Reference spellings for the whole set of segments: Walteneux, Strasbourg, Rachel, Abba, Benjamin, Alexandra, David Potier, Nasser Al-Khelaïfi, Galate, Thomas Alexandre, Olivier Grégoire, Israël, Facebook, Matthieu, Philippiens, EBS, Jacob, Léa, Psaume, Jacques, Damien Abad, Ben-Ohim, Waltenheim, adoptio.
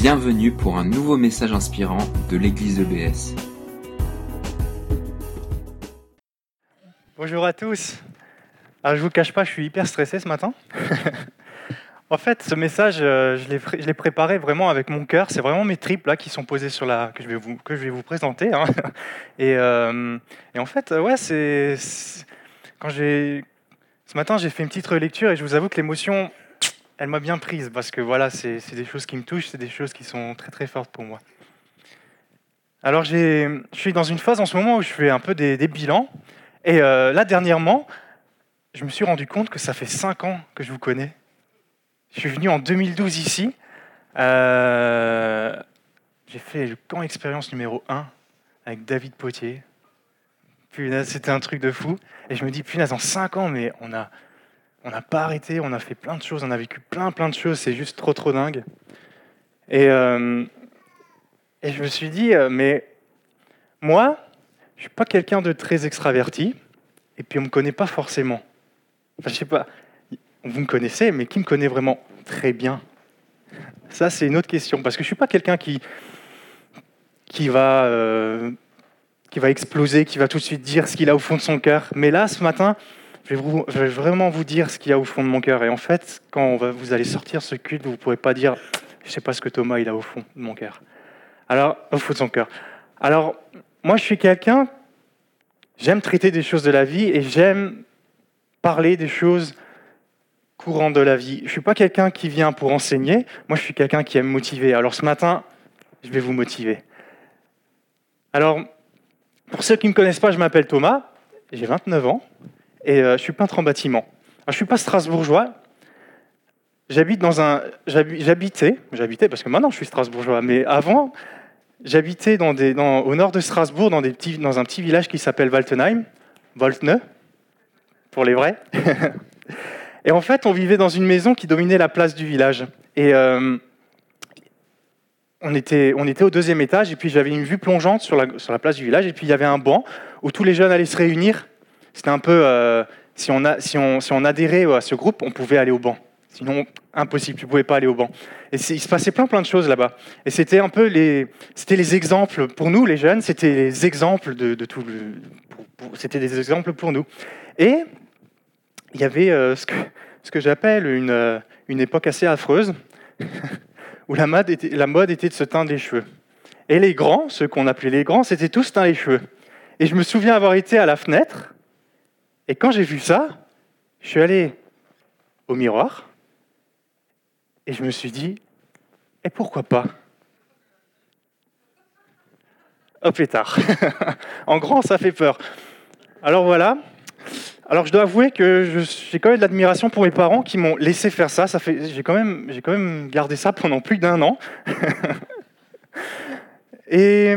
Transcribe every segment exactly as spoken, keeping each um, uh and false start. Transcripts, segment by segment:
Bienvenue pour un nouveau message inspirant de l'église E B S. Bonjour à tous. Alors, je ne vous cache pas, je suis hyper stressé ce matin. En fait, ce message, je l'ai, je l'ai préparé vraiment avec mon cœur. C'est vraiment mes tripes là, qui sont posées sur la... que je vais vous, que je vais vous présenter. Hein. Et, euh, et en fait, ouais, c'est... c'est... Quand j'ai... ce matin, j'ai fait une petite relecture et je vous avoue que l'émotion... elle m'a bien prise parce que voilà, c'est, c'est des choses qui me touchent, c'est des choses qui sont très très fortes pour moi. Alors j'ai, je suis dans une phase en ce moment où je fais un peu des, des bilans et euh, là dernièrement, je me suis rendu compte que ça fait cinq ans que je vous connais. Je suis venu en deux mille douze ici, euh, j'ai fait le camp expérience numéro un avec David Potier. Punaise, c'était un truc de fou et je me dis punaise, en cinq ans, mais on a... On n'a pas arrêté, on a fait plein de choses, on a vécu plein plein de choses, c'est juste trop trop dingue. Et, euh, et je me suis dit, euh, mais moi, je ne suis pas quelqu'un de très extraverti, et puis on ne me connaît pas forcément. Enfin, je ne sais pas, vous me connaissez, mais qui me connaît vraiment très bien? Ça, c'est une autre question, parce que je ne suis pas quelqu'un qui, qui, va, euh, qui va exploser, qui va tout de suite dire ce qu'il a au fond de son cœur. Mais là, ce matin... je vais vraiment vous dire ce qu'il y a au fond de mon cœur. Et en fait, quand on va, vous allez sortir ce culte, vous ne pourrez pas dire « je ne sais pas ce que Thomas il a au fond de mon cœur ». Alors, au fond de son cœur. Alors, moi, je suis quelqu'un, j'aime traiter des choses de la vie et j'aime parler des choses courantes de la vie. Je ne suis pas quelqu'un qui vient pour enseigner. Moi, je suis quelqu'un qui aime motiver. Alors, ce matin, je vais vous motiver. Alors, pour ceux qui ne me connaissent pas, je m'appelle Thomas, j'ai vingt-neuf ans. Et euh, je suis peintre en bâtiment. Alors, je ne suis pas strasbourgeois. J'habite dans un, j'habite, j'habitais, j'habitais parce que maintenant je suis strasbourgeois. Mais avant, j'habitais dans des, dans, au nord de Strasbourg, dans des petits, dans un petit village qui s'appelle Waltenheim, Walteneux, pour les vrais. Et en fait, on vivait dans une maison qui dominait la place du village. Et euh, on était, on était au deuxième étage. Et puis j'avais une vue plongeante sur la, sur la place du village. Et puis il y avait un banc où tous les jeunes allaient se réunir. C'était un peu, euh, si, on a, si, on, si on adhérait à ce groupe, on pouvait aller au banc. Sinon, impossible, tu ne pouvais pas aller au banc. Et il se passait plein plein de choses là-bas. Et c'était un peu les, c'était les exemples, pour nous les jeunes, c'était les exemples de, de tout le, pour, pour, c'était des exemples pour nous. Et il y avait euh, ce, que, ce que j'appelle une, une époque assez affreuse, où la mode, était, la mode était de se teindre les cheveux. Et les grands, ceux qu'on appelait les grands, c'était tous teints les cheveux. Et je me souviens avoir été à la fenêtre, et quand j'ai vu ça, je suis allé au miroir et je me suis dit, et pourquoi pas? Hop, pétard. En grand, ça fait peur. Alors voilà. Alors je dois avouer que je, j'ai quand même de l'admiration pour mes parents qui m'ont laissé faire ça. Ça fait, j'ai quand même, j'ai quand même gardé ça pendant plus d'un an. Et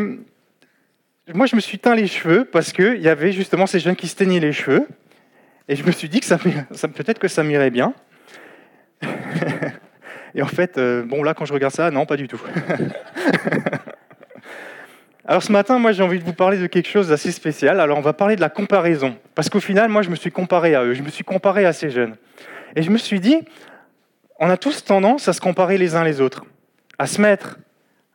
moi, je me suis teint les cheveux parce qu'il y avait justement ces jeunes qui se teignaient les cheveux. Et je me suis dit que ça, ça, peut-être que ça m'irait bien. Et en fait, euh, bon là, quand je regarde ça, non, pas du tout. Alors ce matin, moi, j'ai envie de vous parler de quelque chose d'assez spécial. Alors on va parler de la comparaison. Parce qu'au final, moi, je me suis comparé à eux. Je me suis comparé à ces jeunes. Et je me suis dit, on a tous tendance à se comparer les uns les autres. À se mettre...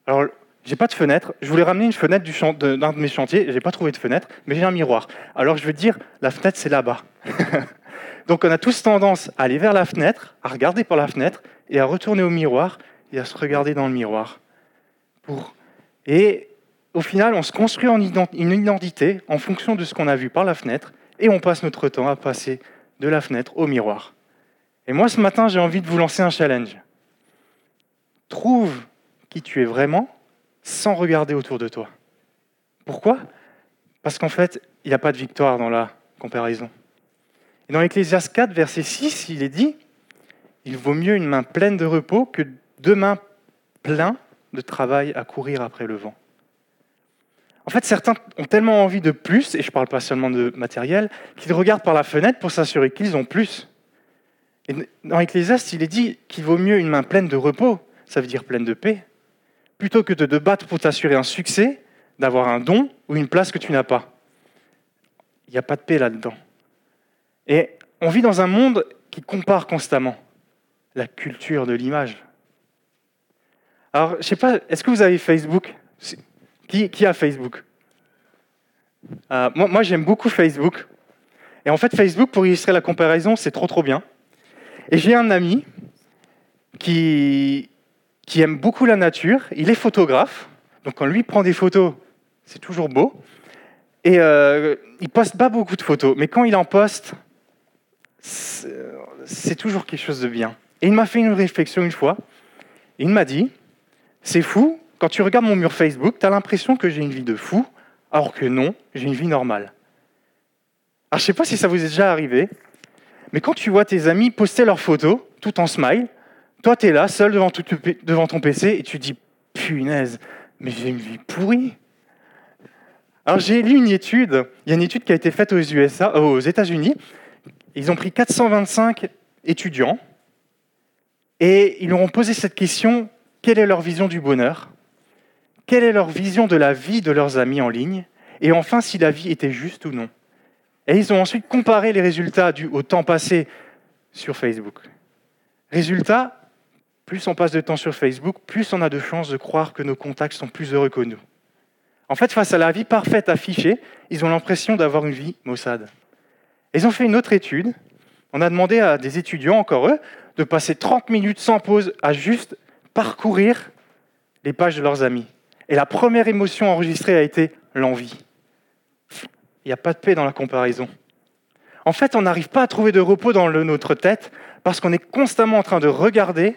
Alors, j'ai pas de fenêtre, je voulais ramener une fenêtre du chan- de, d'un de mes chantiers, j'ai pas trouvé de fenêtre, mais j'ai un miroir. Alors je veux dire, la fenêtre c'est là-bas. Donc on a tous tendance à aller vers la fenêtre, à regarder par la fenêtre, et à retourner au miroir, et à se regarder dans le miroir. Pour... Et au final, on se construit en ident- une identité en fonction de ce qu'on a vu par la fenêtre, et on passe notre temps à passer de la fenêtre au miroir. Et moi ce matin, j'ai envie de vous lancer un challenge. Trouve qui tu es vraiment, sans regarder autour de toi. Pourquoi? Parce qu'en fait, il n'y a pas de victoire dans la comparaison. Et dans Ecclésiaste quatre, verset six, il est dit « Il vaut mieux une main pleine de repos que deux mains pleines de travail à courir après le vent. » En fait, certains ont tellement envie de plus, et je ne parle pas seulement de matériel, qu'ils regardent par la fenêtre pour s'assurer qu'ils ont plus. Et dans Ecclésiaste, il est dit qu'il vaut mieux une main pleine de repos, ça veut dire pleine de paix, plutôt que de te battre pour t'assurer un succès, d'avoir un don ou une place que tu n'as pas. Il n'y a pas de paix là-dedans. Et on vit dans un monde qui compare constamment la culture de l'image. Alors, je ne sais pas, est-ce que vous avez Facebook ? qui, qui a Facebook ? euh, Moi, moi j'aime beaucoup Facebook. Et en fait, Facebook, pour illustrer la comparaison, c'est trop, trop bien. Et j'ai un ami qui, qui aime beaucoup la nature. Il est photographe. Donc, quand lui prend des photos, c'est toujours beau. Et euh, il ne poste pas beaucoup de photos. Mais quand il en poste, c'est, c'est toujours quelque chose de bien. Et il m'a fait une réflexion une fois. Il m'a dit, c'est fou, quand tu regardes mon mur Facebook, tu as l'impression que j'ai une vie de fou, alors que non, j'ai une vie normale. Alors, je ne sais pas si ça vous est déjà arrivé, mais quand tu vois tes amis poster leurs photos, tout en smile, toi, tu es là, seul devant, tout, devant ton P C, et tu dis, punaise, mais j'ai une vie pourrie. Alors, j'ai lu une étude, il y a une étude qui a été faite aux U S A, euh, aux États-Unis. Ils ont pris quatre cent vingt-cinq étudiants, et ils leur ont posé cette question, quelle est leur vision du bonheur ? Quelle est leur vision de la vie de leurs amis en ligne ? Et enfin, si la vie était juste ou non ? Et ils ont ensuite comparé les résultats dus au temps passé sur Facebook. Résultat, plus on passe de temps sur Facebook, plus on a de chances de croire que nos contacts sont plus heureux que nous. En fait, face à la vie parfaite affichée, ils ont l'impression d'avoir une vie maussade. Ils ont fait une autre étude. On a demandé à des étudiants, encore eux, de passer trente minutes sans pause à juste parcourir les pages de leurs amis. Et la première émotion enregistrée a été l'envie. Il n'y a pas de paix dans la comparaison. En fait, on n'arrive pas à trouver de repos dans le, notre tête parce qu'on est constamment en train de regarder,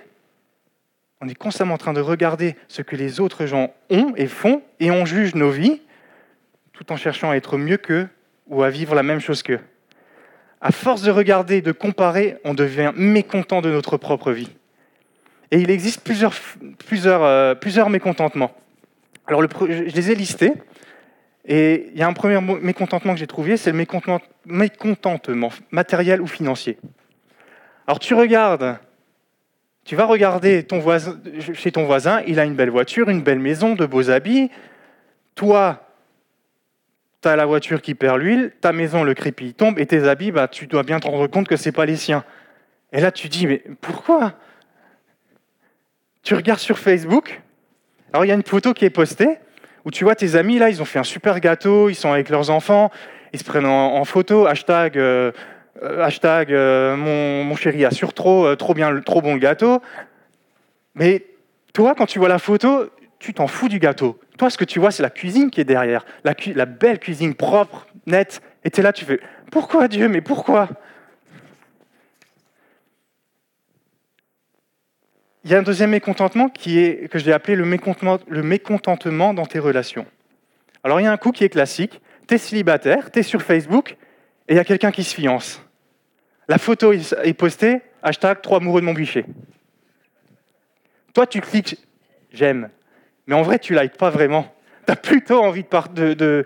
on est constamment en train de regarder ce que les autres gens ont et font, et on juge nos vies tout en cherchant à être mieux qu'eux ou à vivre la même chose qu'eux. À force de regarder, de comparer, on devient mécontent de notre propre vie. Et il existe plusieurs, plusieurs, euh, plusieurs mécontentements. Alors, le, je les ai listés. Et il y a un premier mécontentement que j'ai trouvé, c'est le mécontentement, mécontentement matériel ou financier. Alors, tu regardes, tu vas regarder ton voisin, chez ton voisin, il a une belle voiture, une belle maison, de beaux habits. Toi, tu as la voiture qui perd l'huile, ta maison, le crépi tombe, et tes habits, bah, tu dois bien te rendre compte que ce n'est pas les siens. Et là, tu dis, mais pourquoi ? Tu regardes sur Facebook, alors il y a une photo qui est postée, où tu vois tes amis, là, ils ont fait un super gâteau, ils sont avec leurs enfants, ils se prennent en, en photo, hashtag, euh, hashtag euh, mon, mon chéri assure trop, euh, trop, bien, trop bon le gâteau. Mais toi, quand tu vois la photo, tu t'en fous du gâteau. Toi, ce que tu vois, c'est la cuisine qui est derrière, la, cu- la belle cuisine propre, nette, et t'es là, tu fais « Pourquoi Dieu, mais pourquoi ?» Il y a un deuxième mécontentement qui est, que j'ai appelé le mécontentement, le mécontentement dans tes relations. Alors, il y a un coup qui est classique. Tu es célibataire, tu es sur Facebook et il y a quelqu'un qui se fiance. La photo est postée, hashtag trois amoureux de mon bichet. Toi, tu cliques « j'aime », mais en vrai, tu ne likes pas vraiment. Tu as plutôt envie de, par- de, de,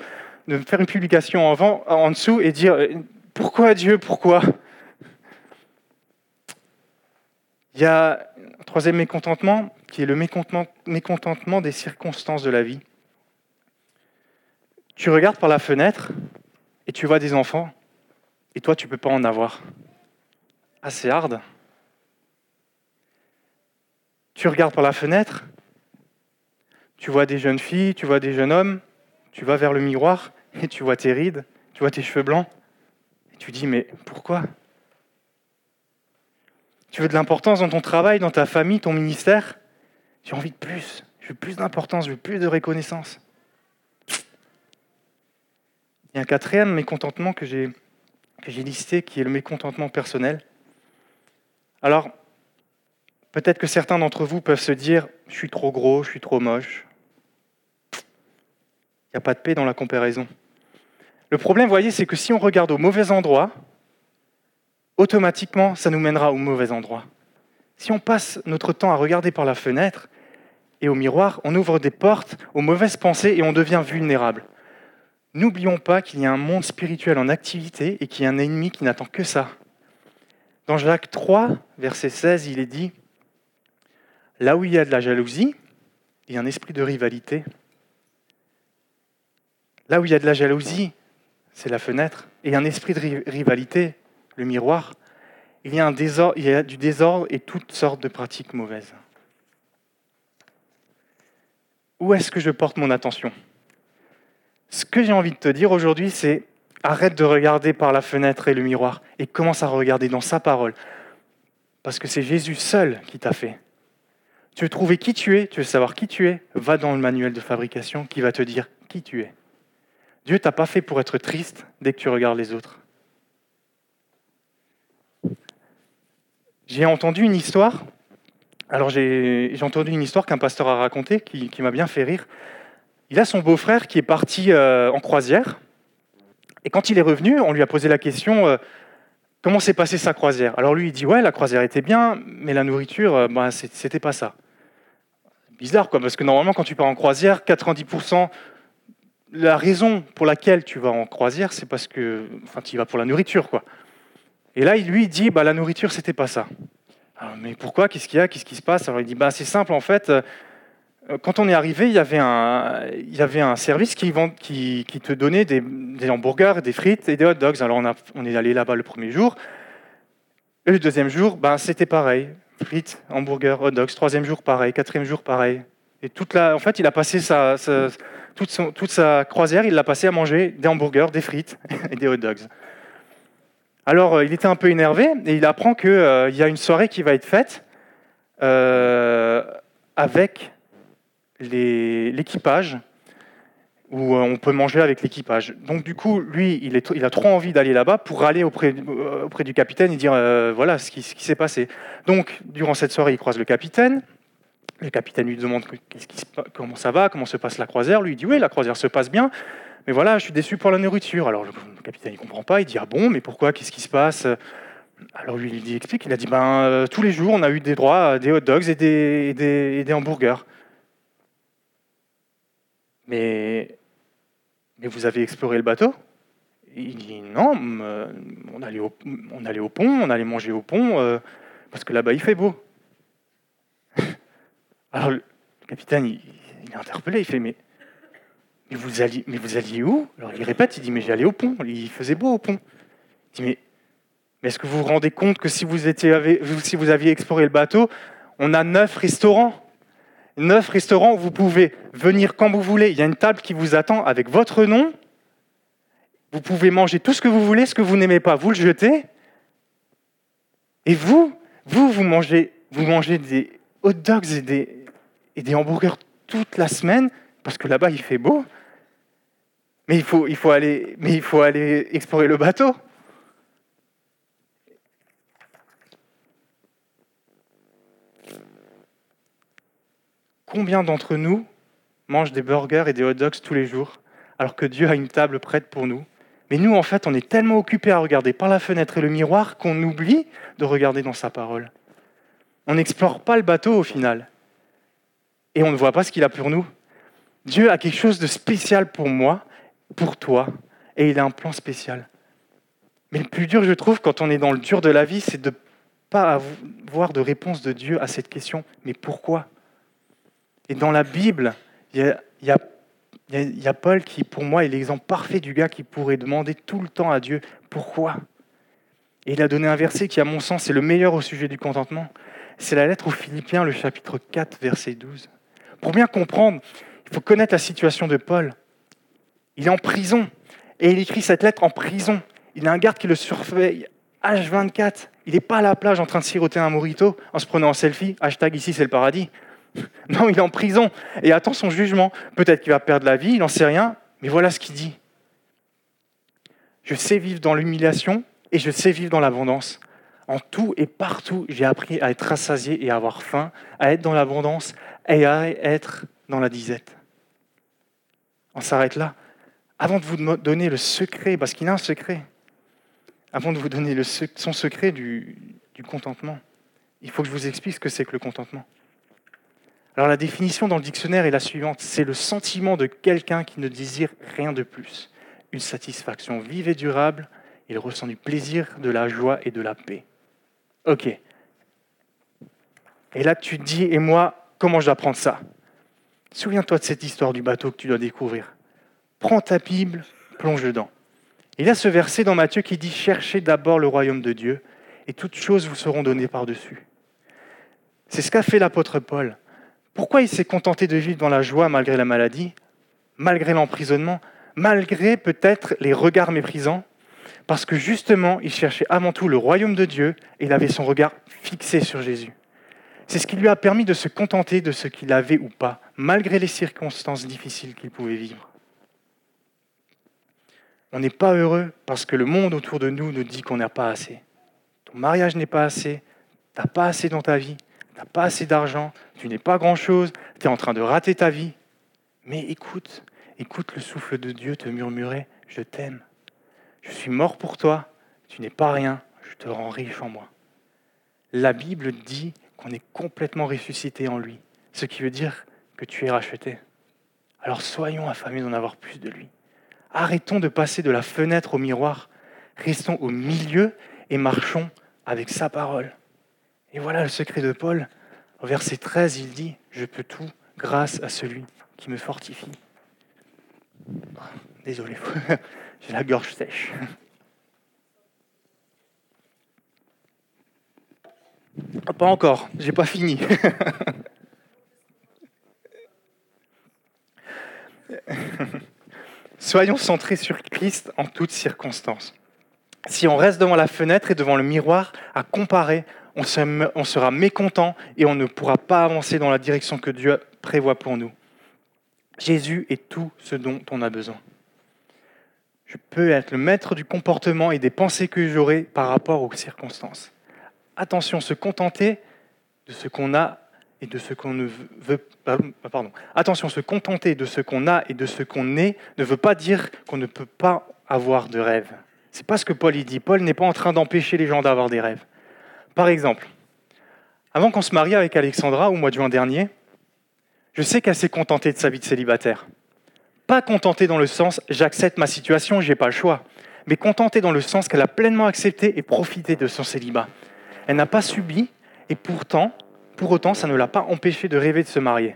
de faire une publication en, vent, en dessous et dire « pourquoi Dieu, pourquoi ?» Il y a un troisième mécontentement, qui est le mécontentement des circonstances de la vie. Tu regardes par la fenêtre et tu vois des enfants, et toi, tu ne peux pas en avoir. Ah, c'est hard. Tu regardes par la fenêtre, tu vois des jeunes filles, tu vois des jeunes hommes, tu vas vers le miroir et tu vois tes rides, tu vois tes cheveux blancs, et tu dis, mais pourquoi ? Tu veux de l'importance dans ton travail, dans ta famille, ton ministère ? J'ai envie de plus. Je veux plus d'importance, je veux plus de reconnaissance. Il y a un quatrième mécontentement que j'ai, que j'ai listé, qui est le mécontentement personnel. Alors, peut-être que certains d'entre vous peuvent se dire « je suis trop gros, je suis trop moche ». Il n'y a pas de paix dans la comparaison. Le problème, vous voyez, c'est que si on regarde au mauvais endroit, automatiquement, ça nous mènera au mauvais endroit. Si on passe notre temps à regarder par la fenêtre et au miroir, on ouvre des portes aux mauvaises pensées et on devient vulnérable. N'oublions pas qu'il y a un monde spirituel en activité et qu'il y a un ennemi qui n'attend que ça. Dans Jacques trois, verset seize, il est dit « Là où il y a de la jalousie, il y a un esprit de rivalité. » Là où il y a de la jalousie, c'est la fenêtre, et un esprit de ri- rivalité, le miroir, il y a un désordre, il y a du désordre et toutes sortes de pratiques mauvaises. où est-ce que je porte mon attention ? Ce que j'ai envie de te dire aujourd'hui, c'est arrête de regarder par la fenêtre et le miroir et commence à regarder dans sa parole. Parce que c'est Jésus seul qui t'a fait. Tu veux trouver qui tu es, tu veux savoir qui tu es, va dans le manuel de fabrication qui va te dire qui tu es. Dieu ne t'a pas fait pour être triste dès que tu regardes les autres. J'ai entendu une histoire, alors j'ai, j'ai entendu une histoire qu'un pasteur a racontée qui, qui m'a bien fait rire. Il a son beau-frère qui est parti euh, en croisière et quand il est revenu, on lui a posé la question euh, « Comment s'est passée sa croisière ?» Alors lui, il dit « Ouais, la croisière était bien, mais la nourriture, euh, bah, c'était pas ça. » Bizarre quoi, parce que normalement quand tu pars en croisière, quatre-vingt-dix pour cent la raison pour laquelle tu vas en croisière, c'est parce que, enfin, tu y vas pour la nourriture, quoi. Et là, lui, il dit, bah, la nourriture, c'était pas ça. Alors, mais pourquoi ? Qu'est-ce qu'il y a ? Qu'est-ce qui se passe ? Alors, il dit, bah, c'est simple, en fait. Quand on est arrivé, il y avait un, il y avait un service qui, vend, qui, qui te donnait des, des hamburgers, des frites et des hot dogs. Alors, on, a, on est allé là-bas le premier jour. Et le deuxième jour, bah, c'était pareil. Frites, hamburgers, hot dogs. Troisième jour, pareil. Quatrième jour, pareil. Et toute la, en fait, il a passé sa... sa Toute, son, toute sa croisière, il l'a passé à manger des hamburgers, des frites et des hot dogs. Alors, il était un peu énervé et il apprend qu'il euh, y a une soirée qui va être faite euh, avec les, l'équipage, où euh, on peut manger avec l'équipage. Donc, du coup, lui, il, est, il a trop envie d'aller là-bas pour aller auprès, auprès du capitaine et dire euh, voilà ce qui, ce qui s'est passé. Donc, durant cette soirée, il croise le capitaine. Le capitaine lui demande comment ça va, comment se passe la croisière. Lui, il dit « Oui, la croisière se passe bien, mais voilà, je suis déçu pour la nourriture. » Alors, le capitaine ne comprend pas, il dit « Ah bon, mais pourquoi ? Qu'est-ce qui se passe ?» Alors, lui, il explique, il a dit ben, « euh, Tous les jours, on a eu des droits à des hot dogs et des, et des, et des hamburgers. » mais, mais vous avez exploré le bateau ? Il dit « Non, on allait, au, on allait au pont, on allait manger au pont, euh, parce que là-bas, il fait beau. » Alors, le capitaine, il, il est interpellé, il fait « Mais, mais, vous, alliez, mais vous alliez où ?» Alors, il répète, il dit « Mais j'allais au pont, il faisait beau au pont. » Il dit « Mais, mais est-ce que vous vous rendez compte que si vous, étiez, si vous aviez exploré le bateau, on a neuf restaurants, neuf restaurants où vous pouvez venir quand vous voulez. Il y a une table qui vous attend avec votre nom. Vous pouvez manger tout ce que vous voulez, ce que vous n'aimez pas, vous le jetez. Et vous, vous, vous mangez, vous mangez des hot dogs et des... et des hamburgers toute la semaine, parce que là-bas, il fait beau. Mais il faut, il faut aller, mais il faut aller explorer le bateau. Combien d'entre nous mangent des burgers et des hot dogs tous les jours, alors que Dieu a une table prête pour nous ? Mais nous, en fait, on est tellement occupés à regarder par la fenêtre et le miroir qu'on oublie de regarder dans sa parole. On n'explore pas le bateau, au final. Et on ne voit pas ce qu'il a pour nous. Dieu a quelque chose de spécial pour moi, pour toi, et il a un plan spécial. Mais le plus dur, je trouve, quand on est dans le dur de la vie, c'est de ne pas avoir de réponse de Dieu à cette question. Mais pourquoi ? Et dans la Bible, il y, y, y, y a Paul qui, pour moi, est l'exemple parfait du gars qui pourrait demander tout le temps à Dieu « Pourquoi ?» Et il a donné un verset qui, à mon sens, est le meilleur au sujet du contentement. C'est la lettre aux Philippiens, le chapitre quatre, verset douze. Pour bien comprendre, il faut connaître la situation de Paul. Il est en prison et il écrit cette lettre en prison. Il a un garde qui le surveille H vingt-quatre. Il n'est pas à la plage en train de siroter un mojito en se prenant en selfie. Hashtag ici c'est le paradis. Non, il est en prison et attend son jugement. Peut-être qu'il va perdre la vie, il n'en sait rien, mais voilà ce qu'il dit. Je sais vivre dans l'humiliation et je sais vivre dans l'abondance. En tout et partout, j'ai appris à être rassasié et à avoir faim, à être dans l'abondance et à être dans la disette. On s'arrête là. Avant de vous donner le secret, parce qu'il a un secret, avant de vous donner le sec, son secret du, du contentement, il faut que je vous explique ce que c'est que le contentement. Alors la définition dans le dictionnaire est la suivante. C'est le sentiment de quelqu'un qui ne désire rien de plus. Une satisfaction vive et durable. Il ressent du plaisir, de la joie et de la paix. Ok. Et là, tu te dis, et moi, comment je dois prendre ça ? Souviens-toi de cette histoire du bateau que tu dois découvrir. Prends ta Bible, plonge dedans. Et il y a ce verset dans Matthieu qui dit « Cherchez d'abord le royaume de Dieu, et toutes choses vous seront données par-dessus. » C'est ce qu'a fait l'apôtre Paul. Pourquoi il s'est contenté de vivre dans la joie malgré la maladie, malgré l'emprisonnement, malgré peut-être les regards méprisants? Parce que justement, il cherchait avant tout le royaume de Dieu et il avait son regard fixé sur Jésus. C'est ce qui lui a permis de se contenter de ce qu'il avait ou pas, malgré les circonstances difficiles qu'il pouvait vivre. On n'est pas heureux parce que le monde autour de nous nous dit qu'on n'a pas assez. Ton mariage n'est pas assez, tu n'as pas assez dans ta vie, tu n'as pas assez d'argent, tu n'es pas grand-chose, tu es en train de rater ta vie. Mais écoute, écoute le souffle de Dieu te murmurer « Je t'aime ». Je suis mort pour toi, tu n'es pas rien, je te rends riche en moi. La Bible dit qu'on est complètement ressuscité en lui, ce qui veut dire que tu es racheté. Alors soyons affamés d'en avoir plus de lui. Arrêtons de passer de la fenêtre au miroir, restons au milieu et marchons avec sa parole. Et voilà le secret de Paul. Au verset treize, il dit « Je peux tout grâce à celui qui me fortifie. » Désolé, j'ai la gorge sèche. Oh, pas encore, j'ai pas fini. Soyons centrés sur Christ en toutes circonstances. Si on reste devant la fenêtre et devant le miroir à comparer, on sera mécontent et on ne pourra pas avancer dans la direction que Dieu prévoit pour nous. Jésus est tout ce dont on a besoin. Je peux être le maître du comportement et des pensées que j'aurai par rapport aux circonstances. Attention, se contenter de ce qu'on a et de ce qu'on ne veut pardon. Attention, se contenter de ce qu'on a et de ce qu'on est ne veut pas dire qu'on ne peut pas avoir de rêve. C'est pas ce que Paul il dit. Paul n'est pas en train d'empêcher les gens d'avoir des rêves. Par exemple, avant qu'on se marie avec Alexandra au mois de juin dernier, je sais qu'elle s'est contentée de sa vie de célibataire. Pas contentée dans le sens « j'accepte ma situation, j'ai pas le choix », mais contentée dans le sens qu'elle a pleinement accepté et profité de son célibat. Elle n'a pas subi, et pourtant, pour autant, ça ne l'a pas empêchée de rêver de se marier.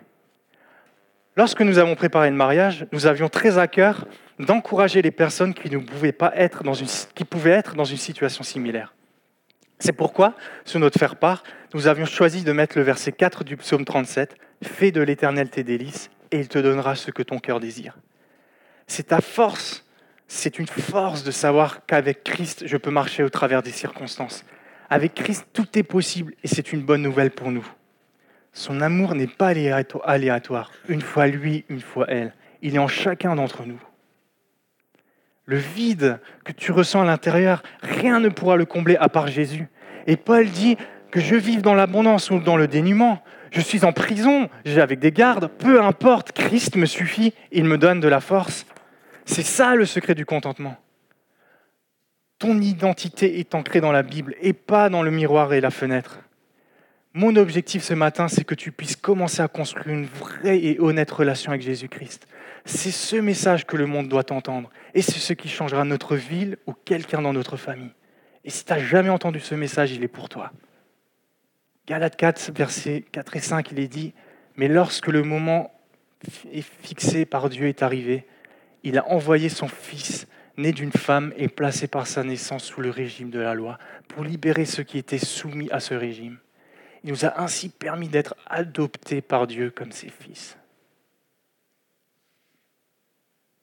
Lorsque nous avons préparé le mariage, nous avions très à cœur d'encourager les personnes qui ne pouvaient pas être dans une, qui pouvaient être dans une situation similaire. C'est pourquoi, sur notre faire-part, nous avions choisi de mettre le verset quatre du psaume trente-sept « Fais de l'Éternel tes délices, et il te donnera ce que ton cœur désire. » C'est ta force, c'est une force de savoir qu'avec Christ, je peux marcher au travers des circonstances. Avec Christ, tout est possible, et c'est une bonne nouvelle pour nous. Son amour n'est pas aléatoire, une fois lui, une fois elle. Il est en chacun d'entre nous. Le vide que tu ressens à l'intérieur, rien ne pourra le combler à part Jésus. Et Paul dit que je vive dans l'abondance ou dans le dénuement. Je suis en prison, j'ai avec des gardes, peu importe, Christ me suffit, il me donne de la force. C'est ça le secret du contentement. Ton identité est ancrée dans la Bible et pas dans le miroir et la fenêtre. Mon objectif ce matin, c'est que tu puisses commencer à construire une vraie et honnête relation avec Jésus-Christ. C'est ce message que le monde doit entendre. Et c'est ce qui changera notre ville ou quelqu'un dans notre famille. Et si tu n'as jamais entendu ce message, il est pour toi. Galate quatre, versets quatre et cinq, il est dit « Mais lorsque le moment est fixé par Dieu est arrivé, il a envoyé son Fils, né d'une femme et placé par sa naissance sous le régime de la loi, pour libérer ceux qui étaient soumis à ce régime. Il nous a ainsi permis d'être adoptés par Dieu comme ses fils. »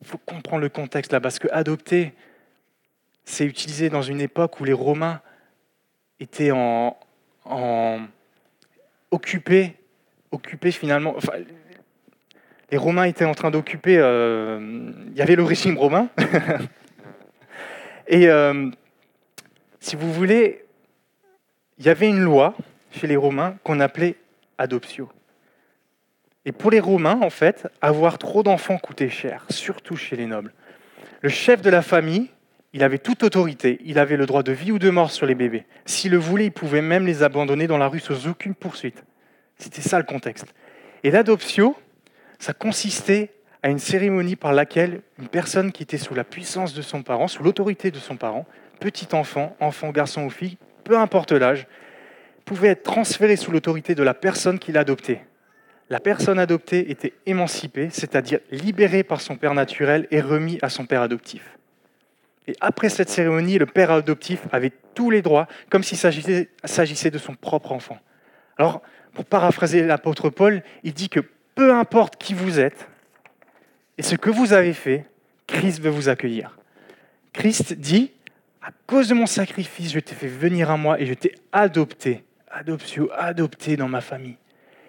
Il faut comprendre le contexte là, parce que adopter, c'est utilisé dans une époque où les Romains étaient en, en occupés, occupés finalement. Enfin, les Romains étaient en train d'occuper. Euh, il y avait le régime romain. Et euh, si vous voulez, il y avait une loi chez les Romains qu'on appelait adoptio. Et pour les Romains, en fait, avoir trop d'enfants coûtait cher, surtout chez les nobles. Le chef de la famille, il avait toute autorité, il avait le droit de vie ou de mort sur les bébés. S'il le voulait, il pouvait même les abandonner dans la rue sans aucune poursuite. C'était ça le contexte. Et l'adoptio, ça consistait à une cérémonie par laquelle une personne qui était sous la puissance de son parent, sous l'autorité de son parent, petit enfant, enfant, garçon ou fille, peu importe l'âge, pouvait être transférée sous l'autorité de la personne qui l'adoptait. La personne adoptée était émancipée, c'est-à-dire libérée par son père naturel et remis à son père adoptif. Et après cette cérémonie, le père adoptif avait tous les droits, comme s'il s'agissait, s'agissait de son propre enfant. Alors, pour paraphraser l'apôtre Paul, il dit que peu importe qui vous êtes et ce que vous avez fait, Christ veut vous accueillir. Christ dit, à cause de mon sacrifice, je t'ai fait venir à moi et je t'ai adopté, adoptio, adopté dans ma famille.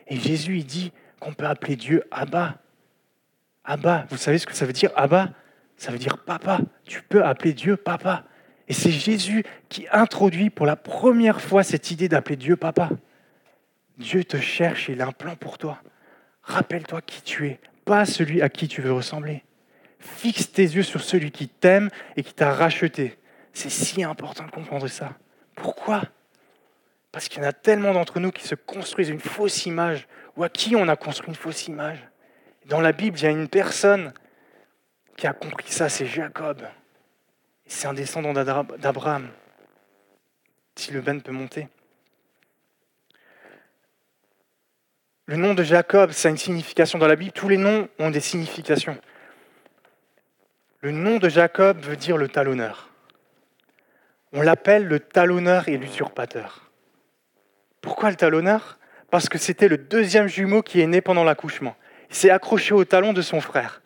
Et Jésus, il dit qu'on peut appeler Dieu Abba. Abba, vous savez ce que ça veut dire, Abba ? Ça veut dire papa, tu peux appeler Dieu papa. Et c'est Jésus qui introduit pour la première fois cette idée d'appeler Dieu papa. Dieu te cherche et il a un plan pour toi. Rappelle-toi qui tu es, pas celui à qui tu veux ressembler. Fixe tes yeux sur celui qui t'aime et qui t'a racheté. C'est si important de comprendre ça. Pourquoi ? Parce qu'il y en a tellement d'entre nous qui se construisent une fausse image ou à qui on a construit une fausse image. Dans la Bible, il y a une personne qui a compris ça, c'est Jacob. C'est un descendant d'Abraham. Si le Ben peut monter. Le nom de Jacob, ça a une signification dans la Bible. Tous les noms ont des significations. Le nom de Jacob veut dire le talonneur. On l'appelle le talonneur et l'usurpateur. Pourquoi le talonneur ? Parce que c'était le deuxième jumeau qui est né pendant l'accouchement. Il s'est accroché au talon de son frère.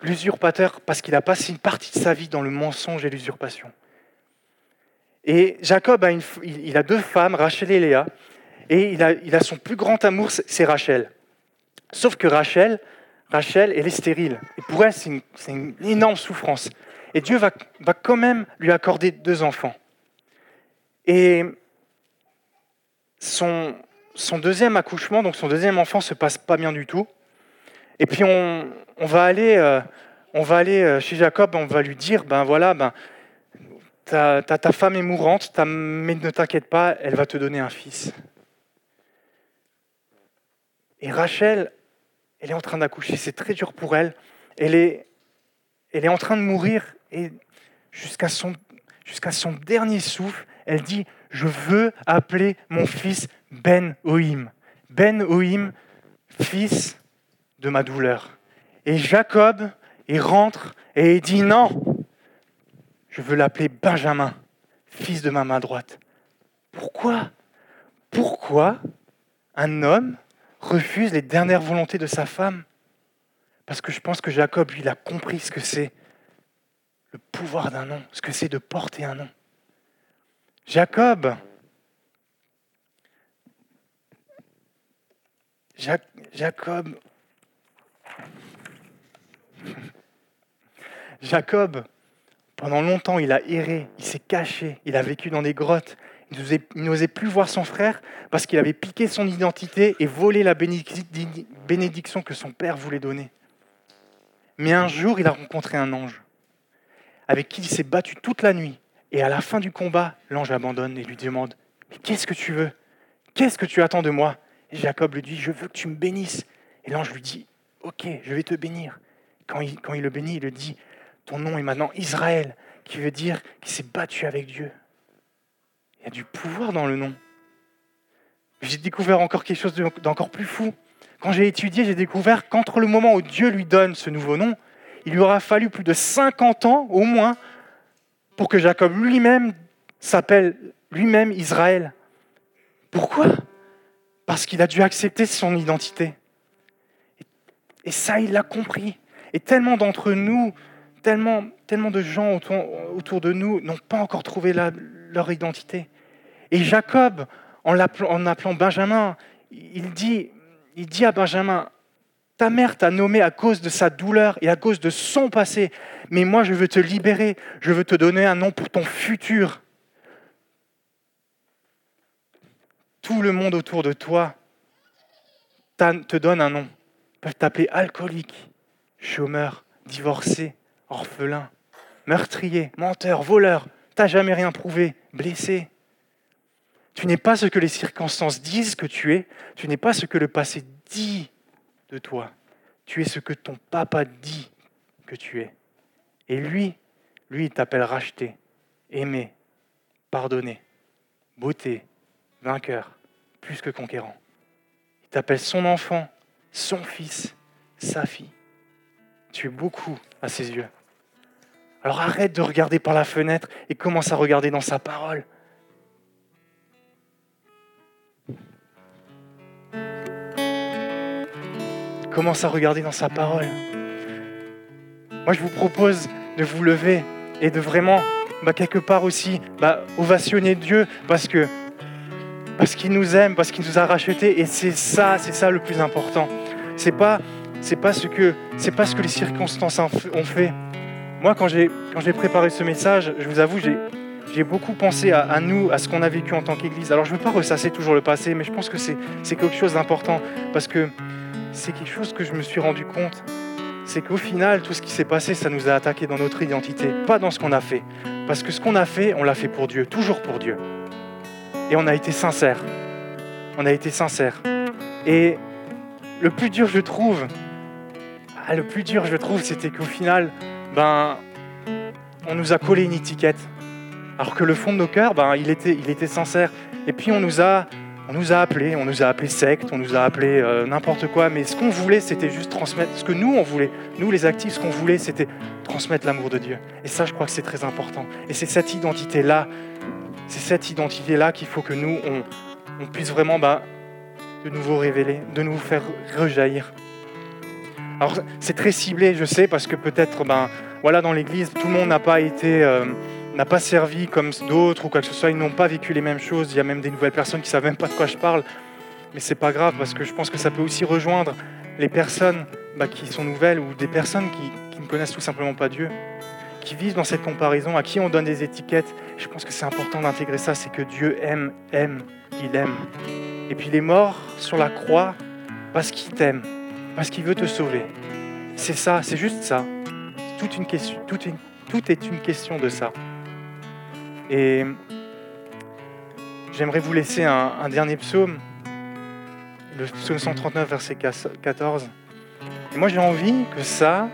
L'usurpateur, parce qu'il a passé une partie de sa vie dans le mensonge et l'usurpation. Et Jacob a, une, il a deux femmes, Rachel et Léa, et il a, il a son plus grand amour, c'est Rachel. Sauf que Rachel, Rachel, elle est stérile. Et pour elle, c'est une, c'est une énorme souffrance. Et Dieu va, va quand même lui accorder deux enfants. Et son, son deuxième accouchement, donc son deuxième enfant, ne se passe pas bien du tout. Et puis on, on va aller, euh, on va aller chez Jacob, on va lui dire, ben voilà, ben, ta, ta, ta femme est mourante, ta, mais ne t'inquiète pas, elle va te donner un fils. Et Rachel, elle est en train d'accoucher, c'est très dur pour elle. Elle est, elle est en train de mourir et jusqu'à son, jusqu'à son dernier souffle, elle dit, je veux appeler mon fils Ben-Ohim. Ben-Ohim, fils de ma douleur. Et Jacob, il rentre et il dit non, je veux l'appeler Benjamin, fils de ma main droite. Pourquoi ? Pourquoi un homme refuse les dernières volontés de sa femme ? Parce que je pense que Jacob, lui, il a compris ce que c'est le pouvoir d'un nom, ce que c'est de porter un nom. Jacob, ja- Jacob, Jacob, pendant longtemps, il a erré, il s'est caché, il a vécu dans des grottes. Il n'osait, il n'osait plus voir son frère parce qu'il avait piqué son identité et volé la bénédiction que son père voulait donner. Mais un jour, il a rencontré un ange avec qui il s'est battu toute la nuit. Et à la fin du combat, l'ange abandonne et lui demande « Mais qu'est-ce que tu veux ? Qu'est-ce que tu attends de moi ?» Et Jacob lui dit « Je veux que tu me bénisses. » Et l'ange lui dit « Ok, je vais te bénir. » Quand il, quand il le bénit, il le dit, ton nom est maintenant Israël, qui veut dire qu'il s'est battu avec Dieu. Il y a du pouvoir dans le nom. J'ai découvert encore quelque chose d'encore plus fou. Quand j'ai étudié, j'ai découvert qu'entre le moment où Dieu lui donne ce nouveau nom, il lui aura fallu plus de cinquante ans au moins pour que Jacob lui-même s'appelle lui-même Israël. Pourquoi ? Parce qu'il a dû accepter son identité. Et ça, il l'a compris. Et tellement d'entre nous, tellement, tellement de gens autour, autour de nous n'ont pas encore trouvé la, leur identité. Et Jacob, en l'appelant, en appelant Benjamin, il dit, il dit à Benjamin, « Ta mère t'a nommé à cause de sa douleur et à cause de son passé, mais moi je veux te libérer, je veux te donner un nom pour ton futur. » Tout le monde autour de toi te donne un nom. Ils peuvent t'appeler alcoolique, chômeur, divorcé, orphelin, meurtrier, menteur, voleur, t'as jamais rien prouvé, blessé. Tu n'es pas ce que les circonstances disent que tu es, tu n'es pas ce que le passé dit de toi, tu es ce que ton papa dit que tu es. Et lui, lui, il t'appelle racheté, aimé, pardonné, beauté, vainqueur, plus que conquérant. Il t'appelle son enfant, son fils, sa fille. Tu es beaucoup à ses yeux. Alors arrête de regarder par la fenêtre et commence à regarder dans sa parole. commence à regarder dans sa parole. Moi, je vous propose de vous lever et de vraiment, bah, quelque part aussi, bah, ovationner Dieu parce que, parce qu'il nous aime, parce qu'il nous a rachetés. Et c'est ça, c'est ça le plus important. C'est pas, c'est pas ce que, c'est pas ce que les circonstances ont fait. Moi, quand j'ai, quand j'ai préparé ce message, je vous avoue, j'ai, j'ai beaucoup pensé à, à nous, à ce qu'on a vécu en tant qu'Église. Alors, je ne veux pas ressasser toujours le passé, mais je pense que c'est, c'est quelque chose d'important parce que c'est quelque chose que je me suis rendu compte. C'est qu'au final, tout ce qui s'est passé, ça nous a attaqué dans notre identité, pas dans ce qu'on a fait. Parce que ce qu'on a fait, on l'a fait pour Dieu, toujours pour Dieu. Et on a été sincères. On a été sincères. Et le plus dur, je trouve, ah, le plus dur, je trouve, c'était qu'au final, ben, on nous a collé une étiquette. Alors que le fond de nos cœurs, ben, il était, il était sincère. Et puis on nous a, on nous a appelés, on nous a appelés sectes, on nous a appelés euh, n'importe quoi. Mais ce qu'on voulait, c'était juste transmettre. Ce que nous, on voulait, nous les actifs, ce qu'on voulait, c'était transmettre l'amour de Dieu. Et ça, je crois que c'est très important. Et c'est cette identité-là, c'est cette identité-là qu'il faut que nous, on, on puisse vraiment, bah, de nouveau révéler, de nous faire rejaillir. Alors, c'est très ciblé, je sais, parce que peut-être, ben, voilà, dans l'Église, tout le monde n'a pas été... Euh, n'a pas servi comme d'autres ou quoi que ce soit, ils n'ont pas vécu les mêmes choses. Il y a même des nouvelles personnes qui ne savent même pas de quoi je parle. Mais ce n'est pas grave parce que je pense que ça peut aussi rejoindre les personnes, bah, qui sont nouvelles ou des personnes qui, qui ne connaissent tout simplement pas Dieu, qui vivent dans cette comparaison, à qui on donne des étiquettes. Je pense que c'est important d'intégrer ça, c'est que Dieu aime, aime, il aime. Et puis il est mort sur la croix parce qu'il t'aime, parce qu'il veut te sauver. C'est ça, c'est juste ça. Toute une question, toute une, tout est une question de ça. Et j'aimerais vous laisser un, un dernier psaume, le psaume cent trente-neuf, verset quatorze. Et moi, j'ai envie que ça,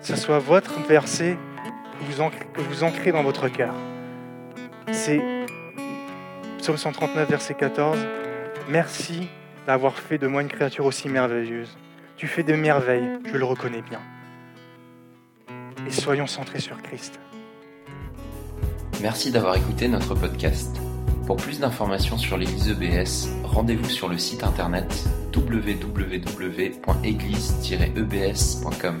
ça soit votre verset que vous, en, que vous ancrez dans votre cœur. C'est psaume cent trente-neuf, verset quatorze. « Merci d'avoir fait de moi une créature aussi merveilleuse. Tu fais des merveilles, je le reconnais bien. » Et soyons centrés sur Christ. Merci d'avoir écouté notre podcast. Pour plus d'informations sur l'église E B S, rendez-vous sur le site internet w w w point église tiret e b s point com.